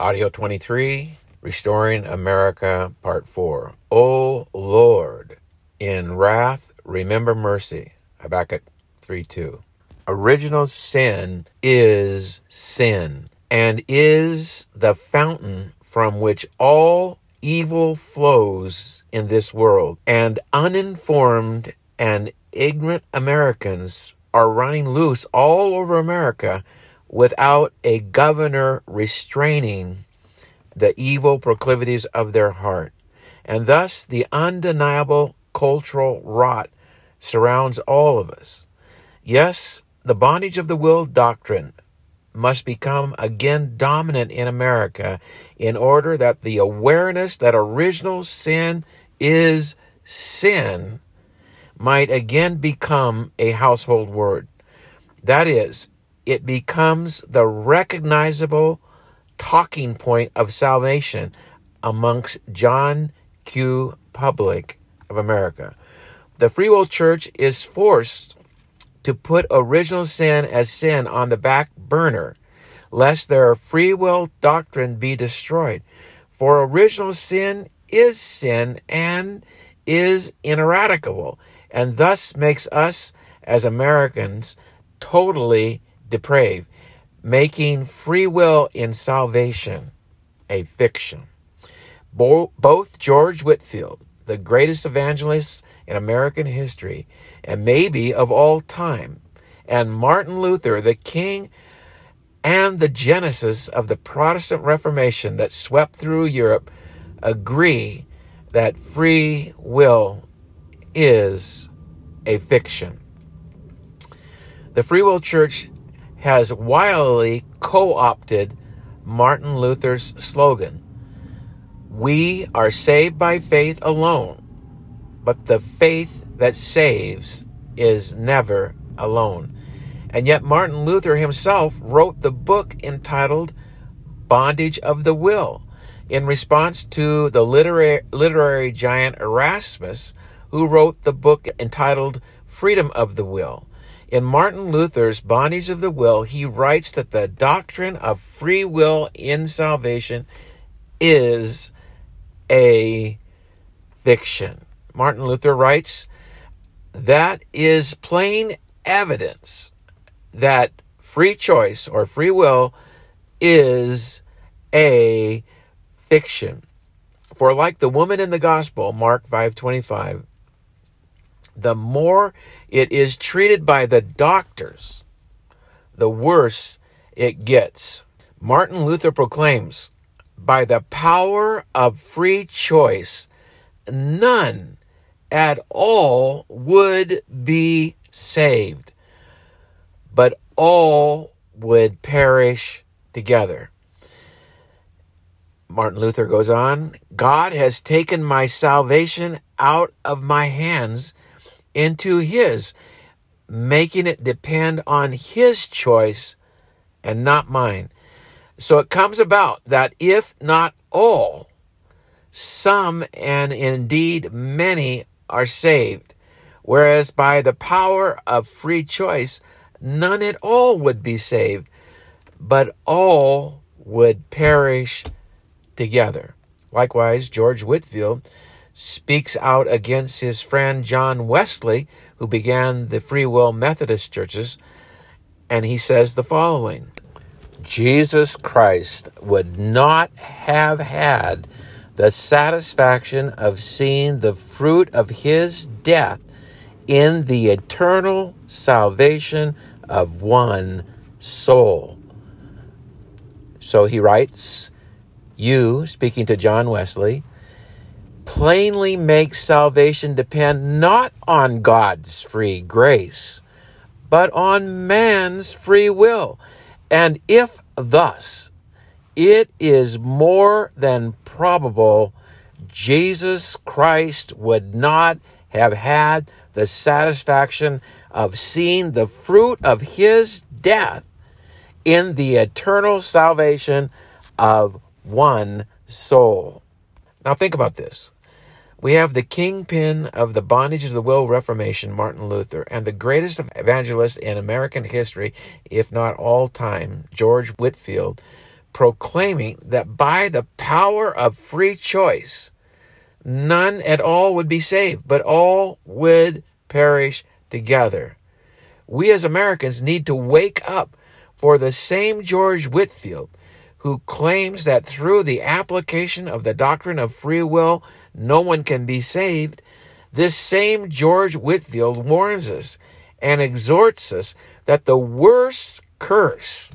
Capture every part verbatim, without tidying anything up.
Audio twenty-three, Restoring America, Part four. O Lord, in wrath, remember mercy. Habakkuk three two. Original sin is sin and is the fountain from which all evil flows in this world. And uninformed and ignorant Americans are running loose all over America without a governor restraining the evil proclivities of their heart. And thus, the undeniable cultural rot surrounds all of us. Yes, the bondage of the will doctrine must become again dominant in America in order that the awareness that original sin is sin might again become a household word. That is, it becomes the recognizable talking point of salvation amongst John Q. Public of America. The Free Will Church is forced to put original sin as sin on the back burner, lest their free will doctrine be destroyed. For original sin is sin and is ineradicable, and thus makes us as Americans totally depraved, making free will in salvation a fiction. Bo- both George Whitefield, the greatest evangelist in American history, and maybe of all time, and Martin Luther, the king and the genesis of the Protestant Reformation that swept through Europe, agree that free will is a fiction. The Free Will Church has wildly co-opted Martin Luther's slogan, "We are saved by faith alone, but the faith that saves is never alone." And yet Martin Luther himself wrote the book entitled Bondage of the Will in response to the literary, literary giant Erasmus, who wrote the book entitled Freedom of the Will. In Martin Luther's Bondage of the Will, he writes that the doctrine of free will in salvation is a fiction. Martin Luther writes, "That is plain evidence that free choice or free will is a fiction. For like the woman in the gospel, Mark five twenty-five, the more it is treated by the doctors, the worse it gets." Martin Luther proclaims, "By the power of free choice, none at all would be saved, but all would perish together." Martin Luther goes on, "God has taken my salvation out of my hands into his, making it depend on his choice and not mine. So it comes about that if not all, some and indeed many are saved, whereas by the power of free choice, none at all would be saved, but all would perish together." Likewise, George Whitefield speaks out against his friend John Wesley, who began the Free Will Methodist churches, and he says the following, "Jesus Christ would not have had the satisfaction of seeing the fruit of his death in the eternal salvation of one soul." So he writes, "You," speaking to John Wesley, "plainly makes salvation depend not on God's free grace, but on man's free will. And if thus, it is more than probable Jesus Christ would not have had the satisfaction of seeing the fruit of his death in the eternal salvation of one soul." Now think about this. We have the kingpin of the bondage of the will reformation, Martin Luther, and the greatest evangelist in American history, if not all time, George Whitefield, proclaiming that by the power of free choice, none at all would be saved, but all would perish together. We as Americans need to wake up for the same George Whitefield who claims that through the application of the doctrine of free will, no one can be saved. This same George Whitefield warns us and exhorts us that the worst curse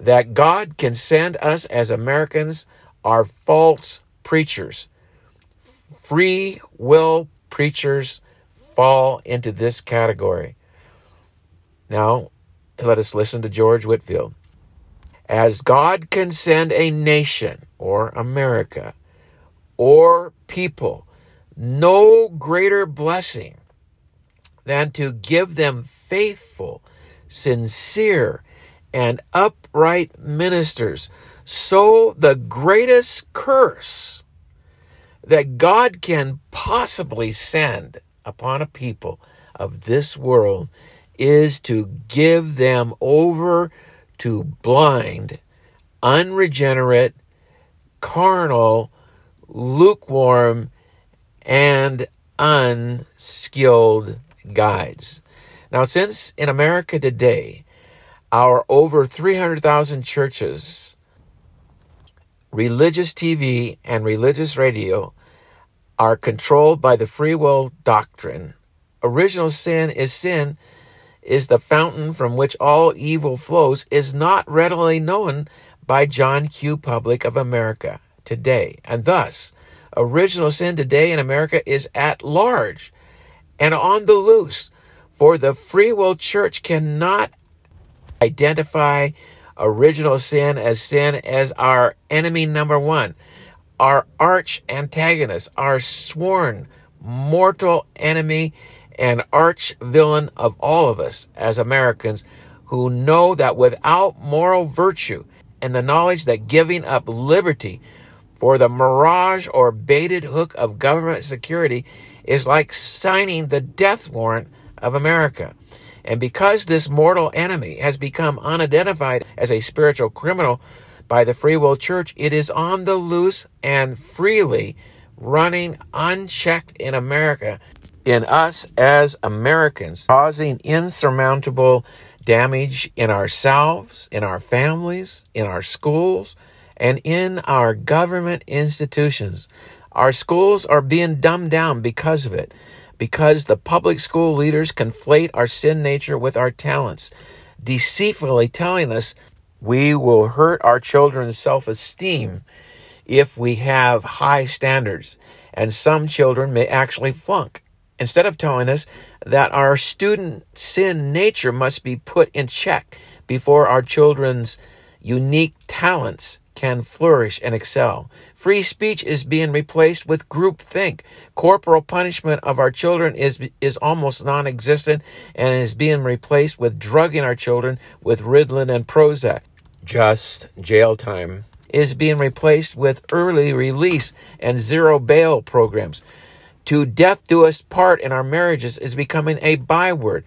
that God can send us as Americans are false preachers. Free will preachers fall into this category. Now, let us listen to George Whitefield. As God can send a nation or America or people no greater blessing than to give them faithful, sincere, and upright ministers, so the greatest curse that God can possibly send upon a people of this world is to give them over to blind, unregenerate, carnal, lukewarm, and unskilled guides. Now, since in America today, our over three hundred thousand churches, religious T V, and religious radio are controlled by the free will doctrine, original sin is sin, is the fountain from which all evil flows, is not readily known by John Q. Public of America today. And thus, original sin today in America is at large and on the loose, for the free will church cannot identify original sin as sin as our enemy number one, our arch antagonist, our sworn mortal enemy and arch villain of all of us as Americans who know that without moral virtue and the knowledge that giving up liberty for the mirage or baited hook of government security is like signing the death warrant of America. And because this mortal enemy has become unidentified as a spiritual criminal by the free will church, it is on the loose and freely running unchecked in America, in us as Americans, causing insurmountable damage in ourselves, in our families, in our schools, and in our government institutions. Our schools are being dumbed down because of it, because the public school leaders conflate our sin nature with our talents, deceitfully telling us we will hurt our children's self-esteem if we have high standards, and some children may actually flunk, instead of telling us that our student sin nature must be put in check before our children's unique talents can flourish and excel. Free speech is being replaced with groupthink. Corporal punishment of our children is is almost non-existent and is being replaced with drugging our children with Ritalin and Prozac. Just jail time is being replaced with early release and zero bail programs. To death do us part in our marriages is becoming a byword.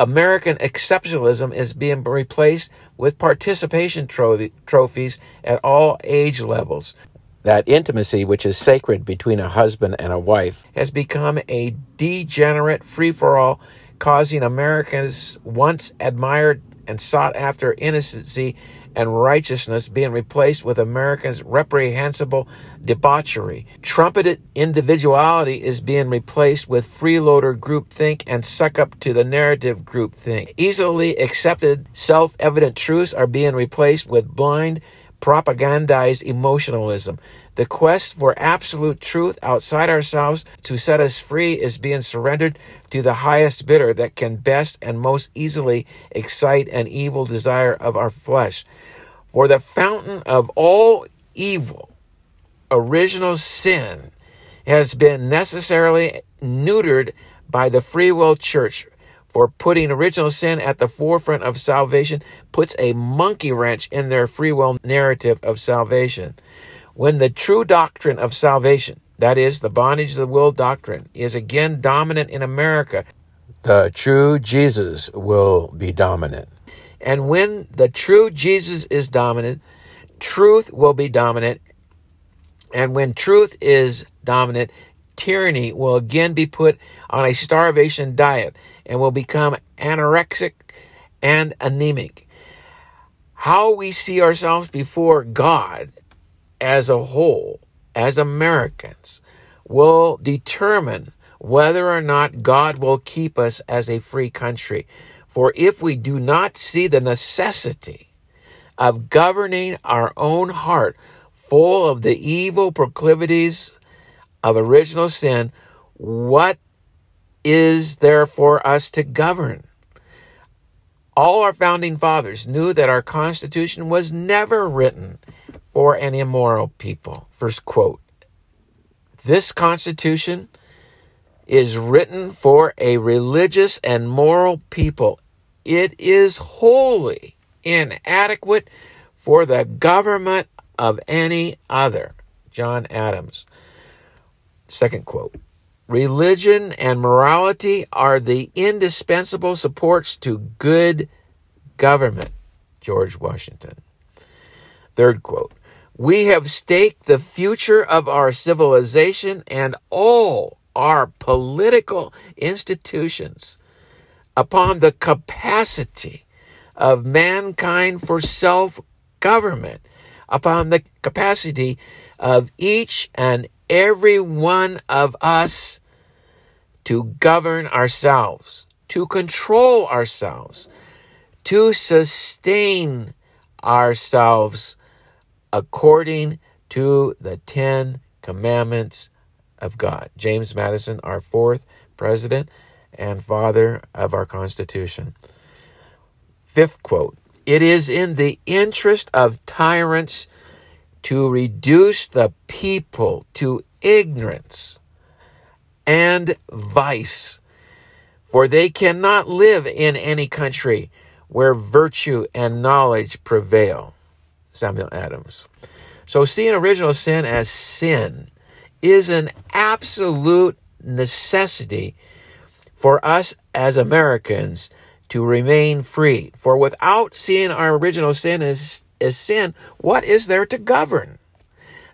American exceptionalism is being replaced with participation tro- trophies at all age levels. That intimacy, which is sacred between a husband and a wife, has become a degenerate free-for-all, causing America's once admired and sought-after innocency and righteousness being replaced with Americans' reprehensible debauchery. Trumpeted individuality is being replaced with freeloader groupthink and suck-up to the narrative groupthink. Easily accepted, self-evident truths are being replaced with blind, propagandized emotionalism. The quest for absolute truth outside ourselves to set us free is being surrendered to the highest bidder that can best and most easily excite an evil desire of our flesh. For the fountain of all evil, original sin, has been necessarily neutered by the free will church, for putting original sin at the forefront of salvation puts a monkey wrench in their free will narrative of salvation. When the true doctrine of salvation, that is, the bondage of the will doctrine, is again dominant in America, the true Jesus will be dominant. And when the true Jesus is dominant, truth will be dominant. And when truth is dominant, tyranny will again be put on a starvation diet and will become anorexic and anemic. How we see ourselves before God as a whole, as Americans, will determine whether or not God will keep us as a free country. For if we do not see the necessity of governing our own heart full of the evil proclivities of original sin, what is there for us to govern? All our founding fathers knew that our Constitution was never written for an immoral people. First quote, "This Constitution is written for a religious and moral people. It is wholly inadequate for the government of any other." John Adams. Second quote, "Religion and morality are the indispensable supports to good government." George Washington. Third quote, "We have staked the future of our civilization and all our political institutions upon the capacity of mankind for self-government, upon the capacity of each and every one of us to govern ourselves, to control ourselves, to sustain ourselves according to the Ten Commandments of God." James Madison, our fourth president and father of our Constitution. Fifth quote, "It is in the interest of tyrants to reduce the people to ignorance and vice, for they cannot live in any country where virtue and knowledge prevail." Samuel Adams. So seeing original sin as sin is an absolute necessity for us as Americans to remain free. For without seeing our original sin as, as sin, what is there to govern?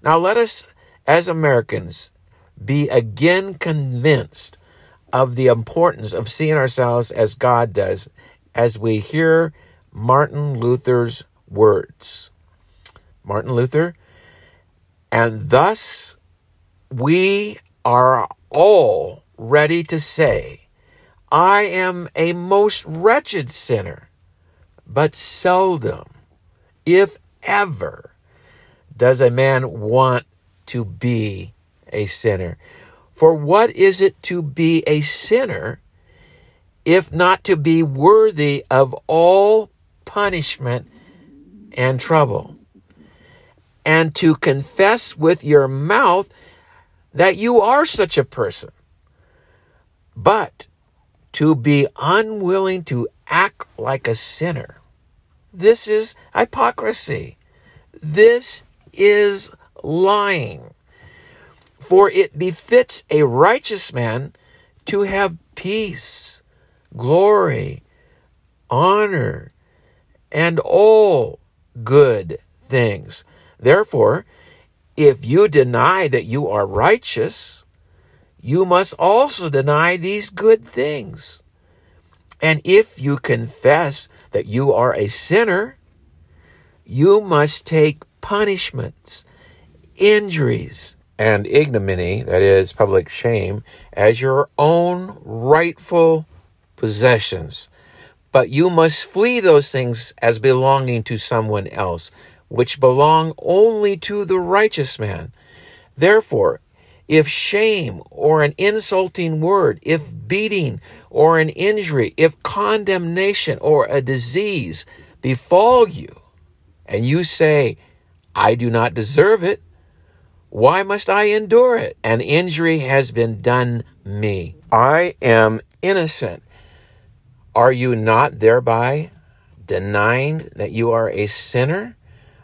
Now let us as Americans be again convinced of the importance of seeing ourselves as God does as we hear Martin Luther's words. Martin Luther, "And thus we are all ready to say, I am a most wretched sinner, but seldom, if ever, does a man want to be a sinner. For what is it to be a sinner if not to be worthy of all punishment and trouble? And to confess with your mouth that you are such a person, but to be unwilling to act like a sinner. This is hypocrisy. This is lying. For it befits a righteous man to have peace, glory, honor, and all good things. Therefore, if you deny that you are righteous, you must also deny these good things. And if you confess that you are a sinner, you must take punishments, injuries, and ignominy, that is, public shame, as your own rightful possessions. But you must flee those things as belonging to someone else, which belong only to the righteous man. Therefore, if shame or an insulting word, if beating or an injury, if condemnation or a disease befall you, and you say, I do not deserve it, why must I endure it? An injury has been done me. I am innocent. Are you not thereby denying that you are a sinner?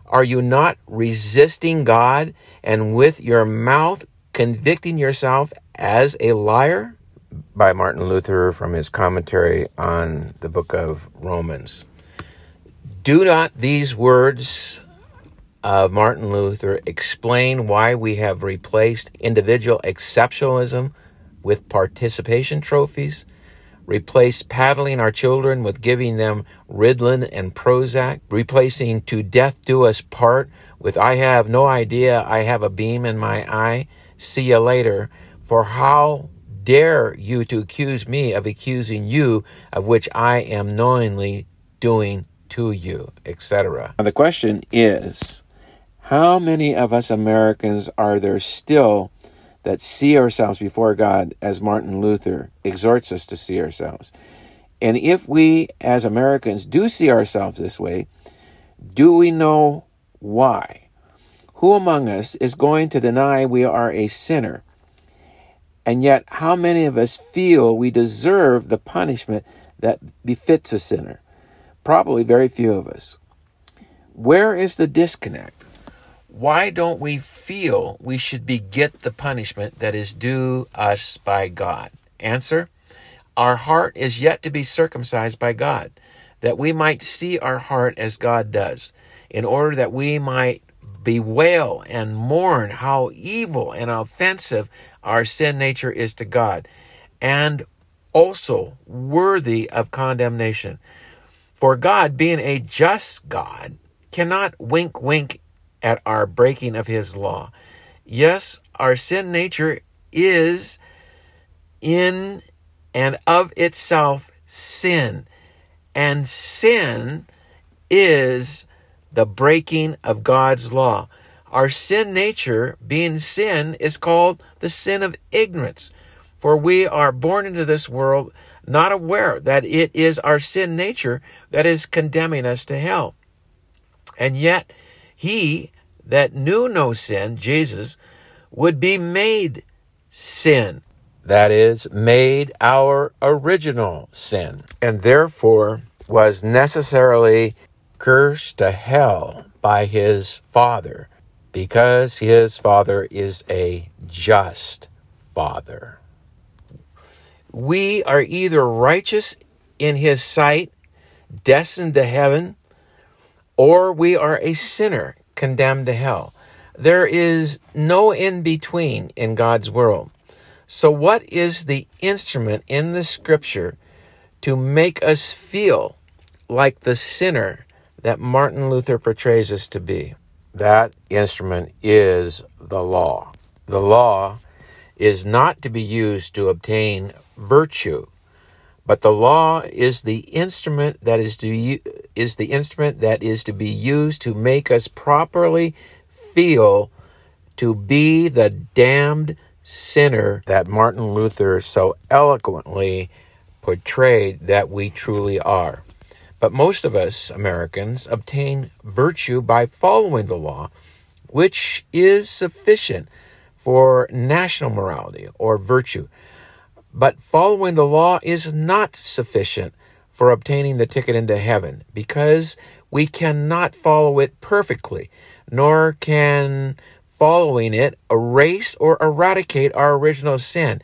Are you not resisting God and with your mouth convicting yourself as a liar?" By Martin Luther from his commentary on the book of Romans. Do not these words of Martin Luther explain why we have replaced individual exceptionalism with participation trophies, replaced paddling our children with giving them Ritalin and Prozac, replacing "to death do us part" with "I have no idea I have a beam in my eye, see you later, for how dare you to accuse me of accusing you of which I am knowingly doing to you," et cetera. The question is, how many of us Americans are there still that see ourselves before God as Martin Luther exhorts us to see ourselves? And if we as Americans do see ourselves this way, do we know why? Who among us is going to deny we are a sinner? And yet, how many of us feel we deserve the punishment that befits a sinner? Probably very few of us. Where is the disconnect? Why don't we feel we should beget the punishment that is due us by God? Answer, our heart is yet to be circumcised by God, that we might see our heart as God does, in order that we might bewail and mourn how evil and offensive our sin nature is to God, and also worthy of condemnation. For God, being a just God, cannot wink, wink at our breaking of his law. Yes, our sin nature is in and of itself sin. And sin is the breaking of God's law. Our sin nature, being sin, is called the sin of ignorance. For we are born into this world not aware that it is our sin nature that is condemning us to hell. And yet, he that knew no sin, Jesus, would be made sin. That is, made our original sin. And therefore was necessarily cursed to hell by his Father, because his Father is a just Father. We are either righteous in his sight, destined to heaven, or we are a sinner condemned to hell. There is no in-between in God's world. So what is the instrument in the scripture to make us feel like the sinner that Martin Luther portrays us to be? That instrument is the law. The law is not to be used to obtain virtue, but the law is the instrument that is to is the instrument that is to be used to make us properly feel to be the damned sinner that Martin Luther so eloquently portrayed that we truly are. But most of us Americans obtain virtue by following the law, which is sufficient for national morality or virtue. But following the law is not sufficient for obtaining the ticket into heaven, because we cannot follow it perfectly, nor can following it erase or eradicate our original sin.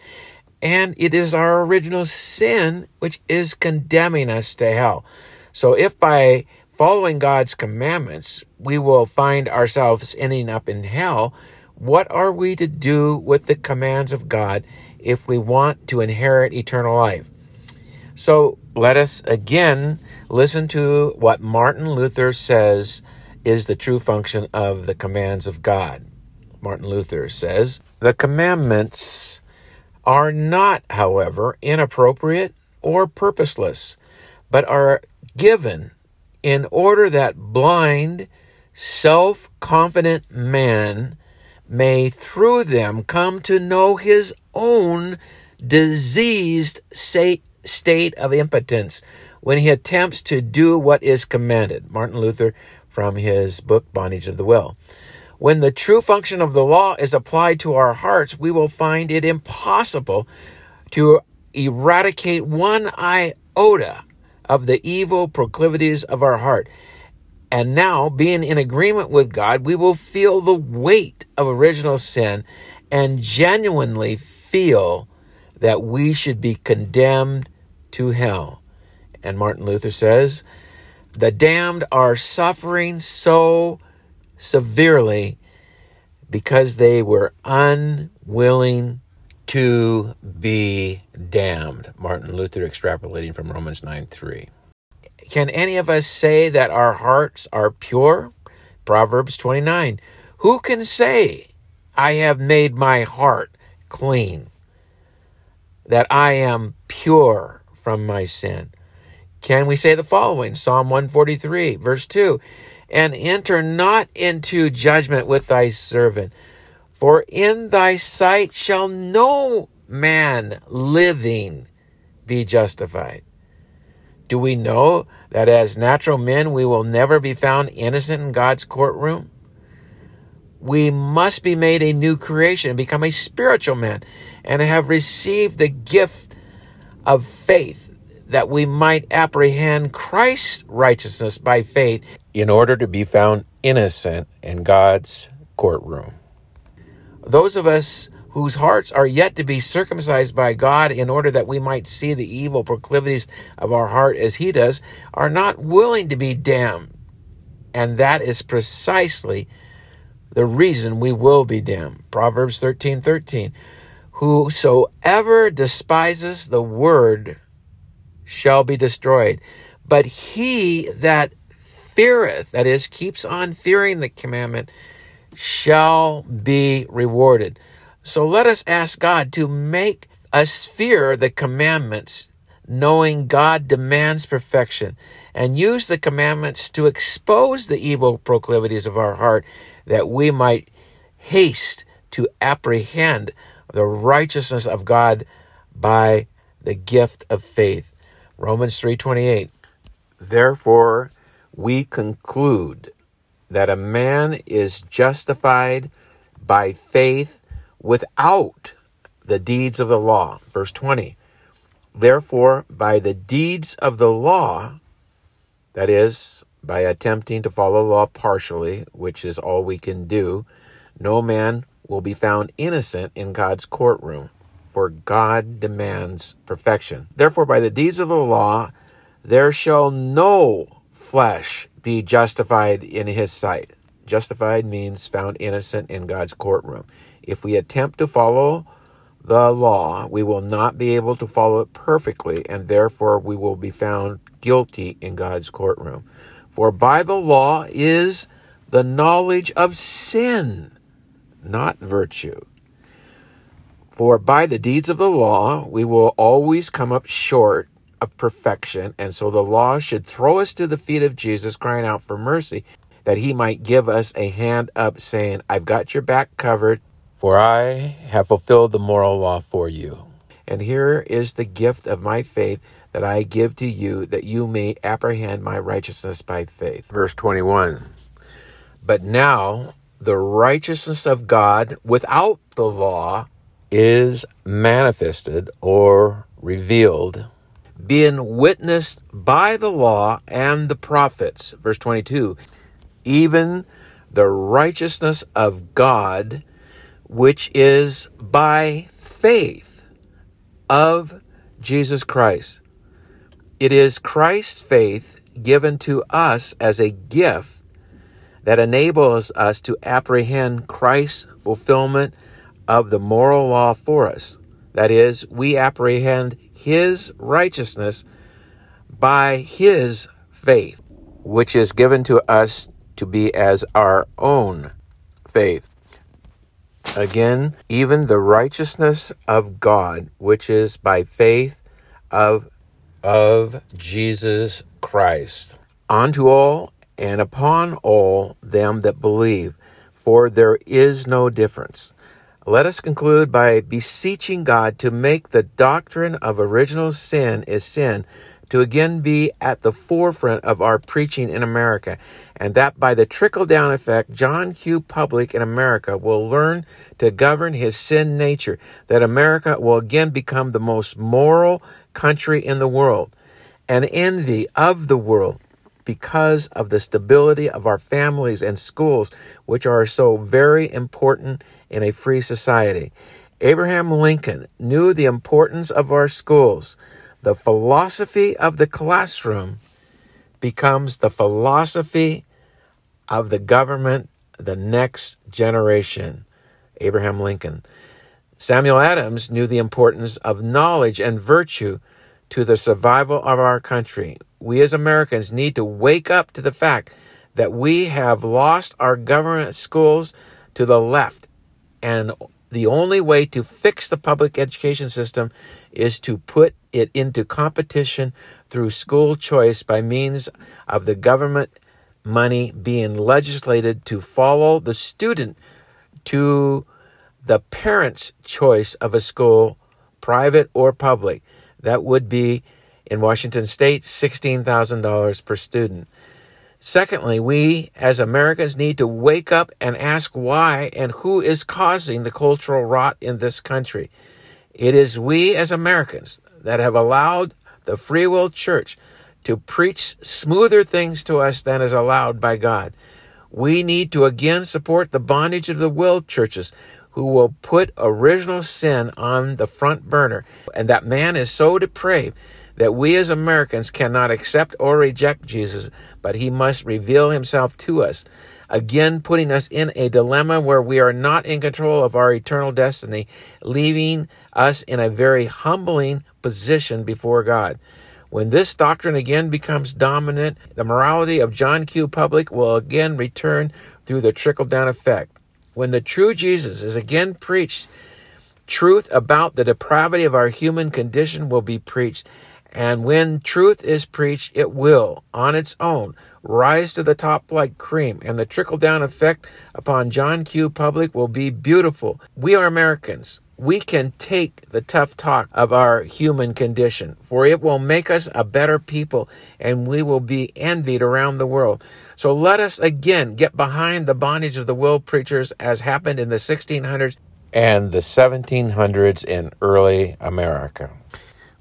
And it is our original sin which is condemning us to hell. So if by following God's commandments, we will find ourselves ending up in hell, what are we to do with the commands of God if we want to inherit eternal life? So let us again listen to what Martin Luther says is the true function of the commands of God. Martin Luther says, "The commandments are not, however, inappropriate or purposeless, but are given in order that blind, self-confident man may through them come to know his own diseased state of impotence when he attempts to do what is commanded." Martin Luther from his book, Bondage of the Will. When the true function of the law is applied to our hearts, we will find it impossible to eradicate one iota of the evil proclivities of our heart. And now, being in agreement with God, we will feel the weight of original sin and genuinely feel that we should be condemned to hell. And Martin Luther says, "The damned are suffering so severely because they were unwilling to be damned. Martin Luther extrapolating from Romans nine three. Can any of us say that our hearts are pure? Proverbs twenty-nine. Who can say, I have made my heart clean, that I am pure from my sin? Can we say the following? Psalm one forty-three, verse two. And enter not into judgment with thy servant, for in thy sight shall no man living be justified. Do we know that as natural men, we will never be found innocent in God's courtroom? We must be made a new creation, become a spiritual man, and have received the gift of faith that we might apprehend Christ's righteousness by faith in order to be found innocent in God's courtroom. Those of us whose hearts are yet to be circumcised by God in order that we might see the evil proclivities of our heart as he does, are not willing to be damned. And that is precisely the reason we will be damned. Proverbs thirteen thirteen, whosoever despises the word shall be destroyed, but he that feareth, that is, keeps on fearing the commandment, shall be rewarded. So let us ask God to make us fear the commandments, knowing God demands perfection, and use the commandments to expose the evil proclivities of our heart, that we might haste to apprehend the righteousness of God by the gift of faith. Romans three twenty-eight. Therefore, we conclude that a man is justified by faith without the deeds of the law. Verse twenty, therefore, by the deeds of the law, that is, by attempting to follow the law partially, which is all we can do, no man will be found innocent in God's courtroom, for God demands perfection. Therefore, by the deeds of the law, there shall no flesh be justified in his sight. Justified means found innocent in God's courtroom. If we attempt to follow the law, we will not be able to follow it perfectly, and therefore we will be found guilty in God's courtroom. For by the law is the knowledge of sin, not virtue. For by the deeds of the law, we will always come up short of perfection, and so the law should throw us to the feet of Jesus, crying out for mercy, that he might give us a hand up, saying, I've got your back covered, for I have fulfilled the moral law for you. And here is the gift of my faith that I give to you, that you may apprehend my righteousness by faith. Verse twenty-one, but now the righteousness of God without the law is manifested or revealed, being witnessed by the law and the prophets. Verse twenty-two, even the righteousness of God, which is by faith of Jesus Christ. It is Christ's faith given to us as a gift that enables us to apprehend Christ's fulfillment of the moral law for us. That is, we apprehend his righteousness by his faith, which is given to us to be as our own faith. Again, even the righteousness of God, which is by faith of, of Jesus Christ, unto all and upon all them that believe, for there is no difference. Let us conclude by beseeching God to make the doctrine of original sin is sin to again be at the forefront of our preaching in America, and that by the trickle-down effect, John Q. Public in America will learn to govern his sin nature, that America will again become the most moral country in the world, and envy of the world because of the stability of our families and schools, which are so very important in a free society. Abraham Lincoln knew the importance of our schools. The philosophy of the classroom becomes the philosophy of the government the next generation, Abraham Lincoln. Samuel Adams knew the importance of knowledge and virtue to the survival of our country. We as Americans need to wake up to the fact that we have lost our government schools to the left, and the only way to fix the public education system is to put it into competition through school choice by means of the government money being legislated to follow the student to the parent's choice of a school, private or public. That would be, in Washington State, sixteen thousand dollars per student. Secondly, we as Americans need to wake up and ask why and who is causing the cultural rot in this country. It is we as Americans that have allowed the free will church to preach smoother things to us than is allowed by God. We need to again support the bondage of the will churches who will put original sin on the front burner. And that man is so depraved that we as Americans cannot accept or reject Jesus, but he must reveal himself to us, again putting us in a dilemma where we are not in control of our eternal destiny, leaving us in a very humbling position before God. When this doctrine again becomes dominant, the morality of John Q. Public will again return through the trickle-down effect. When the true Jesus is again preached, truth about the depravity of our human condition will be preached. And when truth is preached, it will, on its own, rise to the top like cream, and the trickle-down effect upon John Q. Public will be beautiful. We are Americans. We can take the tough talk of our human condition, for it will make us a better people, and we will be envied around the world. So let us again get behind the bondage of the will preachers as happened in the sixteen hundreds and the seventeen hundreds in early America.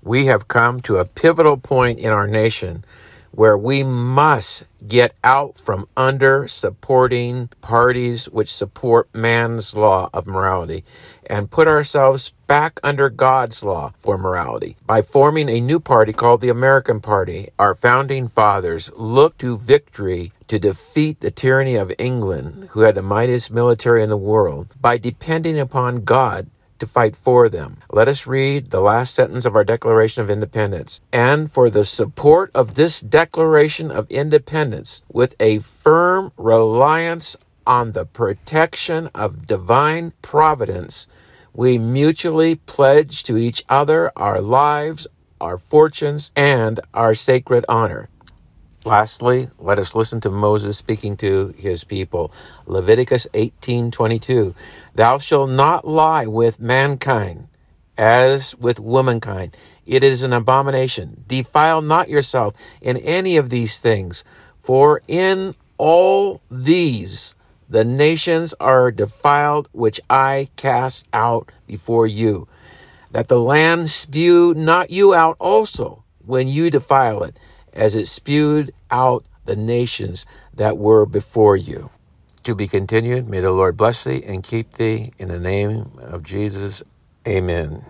We have come to a pivotal point in our nation where we must get out from under supporting parties which support man's law of morality and put ourselves back under God's law for morality by forming a new party called the American Party. Our founding fathers looked to victory to defeat the tyranny of England, who had the mightiest military in the world, by depending upon God to fight for them. Let us read the last sentence of our Declaration of Independence. And for the support of this Declaration of Independence, with a firm reliance on the protection of divine providence, we mutually pledge to each other our lives, our fortunes, and our sacred honor. Lastly, let us listen to Moses speaking to his people. Leviticus eighteen twenty-two. Thou shalt not lie with mankind as with womankind. It is an abomination. Defile not yourself in any of these things, for in all these the nations are defiled, which I cast out before you, that the land spew not you out also when you defile it, as it spewed out the nations that were before you. To be continued. May the Lord bless thee and keep thee in the name of Jesus. Amen.